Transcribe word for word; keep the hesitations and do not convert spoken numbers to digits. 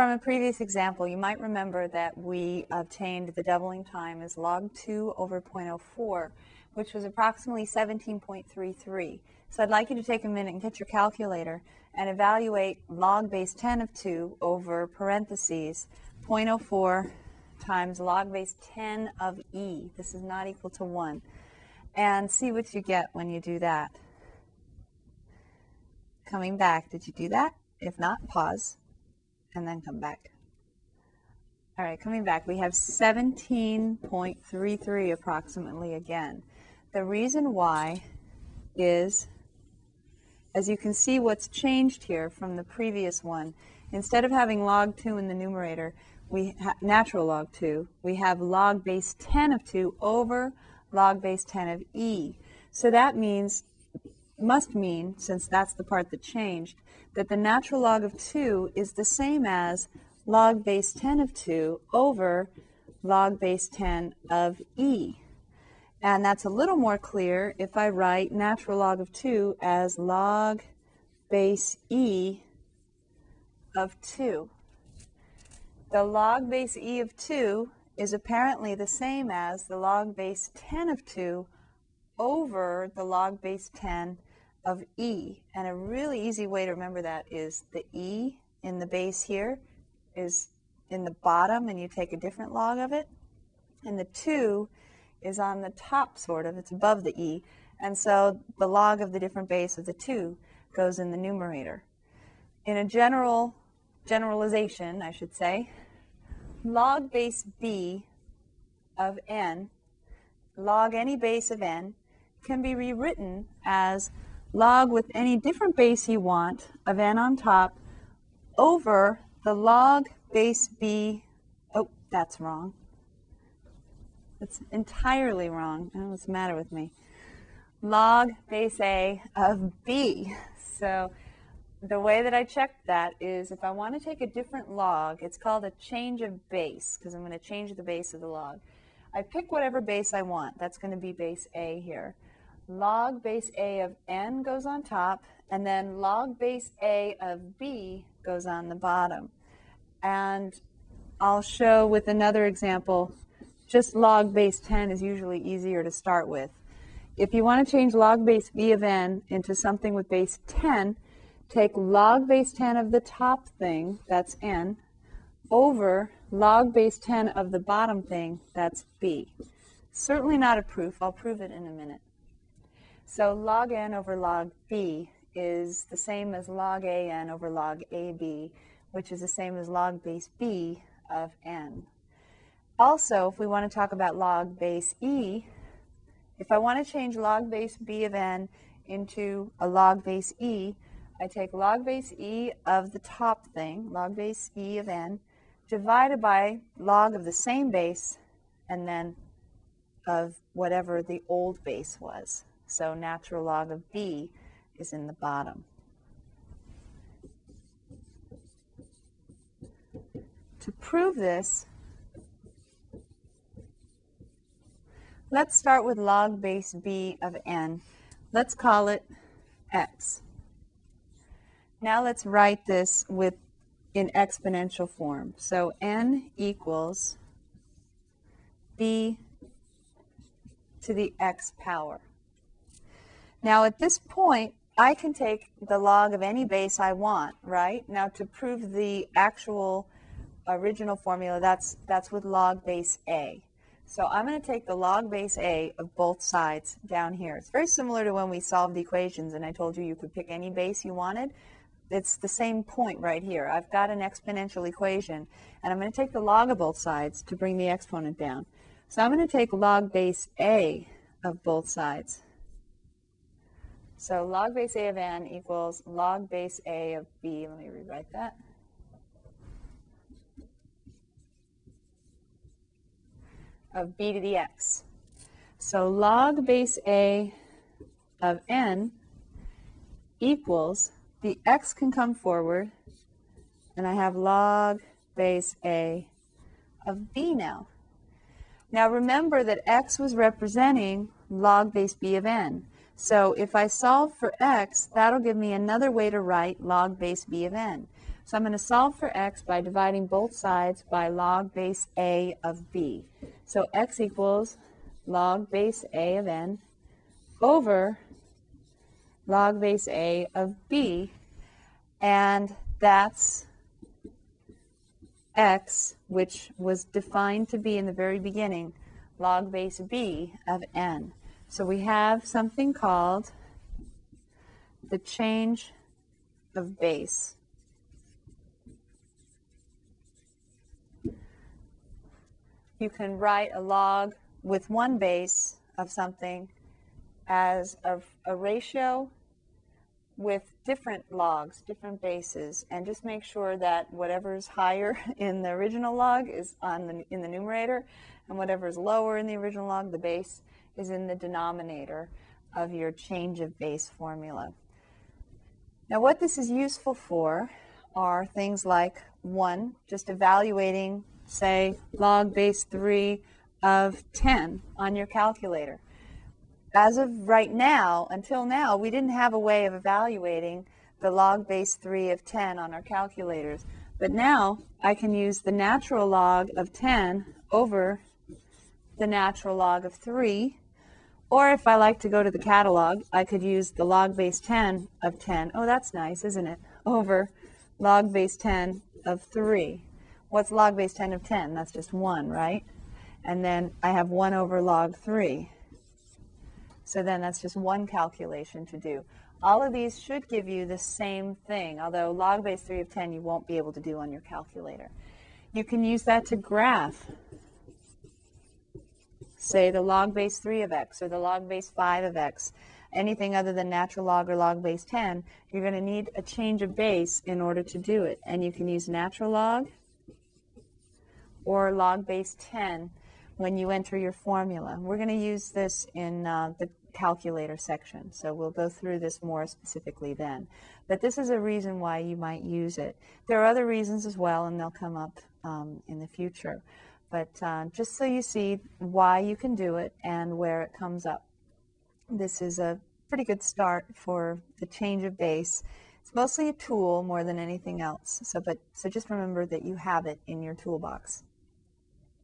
From a previous example, you might remember that we obtained the doubling time as log two over zero point zero four, which was approximately seventeen point three three. So I'd like you to take a minute and get your calculator and evaluate log base ten of two over parentheses zero point zero four times log base ten of e. This is not equal to one. And see what you get when you do that. Coming back, did you do that? If not, pause and then come back. All right, coming back, we have seventeen point three three approximately again. The reason why is, as you can see what's changed here from the previous one, instead of having log two in the numerator, we ha natural log two, we have log base ten of two over log base ten of e. So that means, must mean, since that's the part that changed, that the natural log of two is the same as log base ten of two over log base ten of e. And that's a little more clear if I write natural log of two as log base e of two. The log base e of two is apparently the same as the log base ten of two over the log base ten of e. And a really easy way to remember that is the e in the base here is in the bottom, and you take a different log of it, and the two is on the top, sort of, it's above the e, and so the log of the different base of the two goes in the numerator. In a general generalization, I should say, log base b of n, log any base of n, can be rewritten as log with any different base you want of n on top over the log base b, oh, that's wrong. That's entirely wrong. I don't know what's the matter with me. Log base a of b. So the way that I checked that is if I want to take a different log, it's called a change of base because I'm going to change the base of the log. I pick whatever base I want. That's going to be base a here. Log base a of n goes on top, and then log base a of b goes on the bottom. And I'll show with another example, just log base ten is usually easier to start with. If you want to change log base b of n into something with base ten, take log base ten of the top thing, that's n, over log base ten of the bottom thing, that's b. Certainly not a proof. I'll prove it in a minute. So log n over log b is the same as log a n over log a b, which is the same as log base b of n. Also, if we want to talk about log base e, if I want to change log base b of n into a log base e, I take log base e of the top thing, log base e of n, divided by log of the same base, and then of whatever the old base was. So natural log of b is in the bottom. To prove this, let's start with log base b of n. Let's call it x. Now let's write this with in exponential form. So n equals b to the x power. Now at this point, I can take the log of any base I want, right? Now to prove the actual original formula, that's, that's with log base a. So I'm going to take the log base a of both sides down here. It's very similar to when we solved equations and I told you you could pick any base you wanted. It's the same point right here. I've got an exponential equation, and I'm going to take the log of both sides to bring the exponent down. So I'm going to take log base a of both sides. So log base a of n equals log base a of b. Let me rewrite that. Of b to the x. So log base a of n equals, the x can come forward, and I have log base a of b now. Now remember that x was representing log base b of n. So if I solve for x, that'll give me another way to write log base b of n. So I'm going to solve for x by dividing both sides by log base a of b. So x equals log base a of n over log base a of b, and that's x, which was defined to be in the very beginning, log base b of n. So we have something called the change of base. You can write a log with one base of something as a, a ratio with different logs, different bases, and just make sure that whatever's higher in the original log is on the, in the numerator, and whatever's lower in the original log, the base, is in the denominator of your change of base formula. Now what this is useful for are things like, one, just evaluating, say, log base three of ten on your calculator. As of right now, until now, we didn't have a way of evaluating the log base three of ten on our calculators. But now I can use the natural log of ten over the natural log of three. Or if I like to go to the catalog, I could use the log base ten of ten. Oh, that's nice, isn't it? Over log base ten of three. What's log base ten of ten? That's just one, right? And then I have one over log three. So then that's just one calculation to do. All of these should give you the same thing, although log base three of ten you won't be able to do on your calculator. You can use that to graph, say, the log base three of x or the log base five of x. Anything other than natural log or log base ten, you're going to need a change of base in order to do it. And you can use natural log or log base ten when you enter your formula. We're going to use this in uh, the calculator section, so we'll go through this more specifically then. But this is a reason why you might use it. There are other reasons as well, and they'll come up um, in the future. But uh, just so you see why you can do it and where it comes up. This is a pretty good start for the change of base. It's mostly a tool more than anything else. So, but, so just remember that you have it in your toolbox.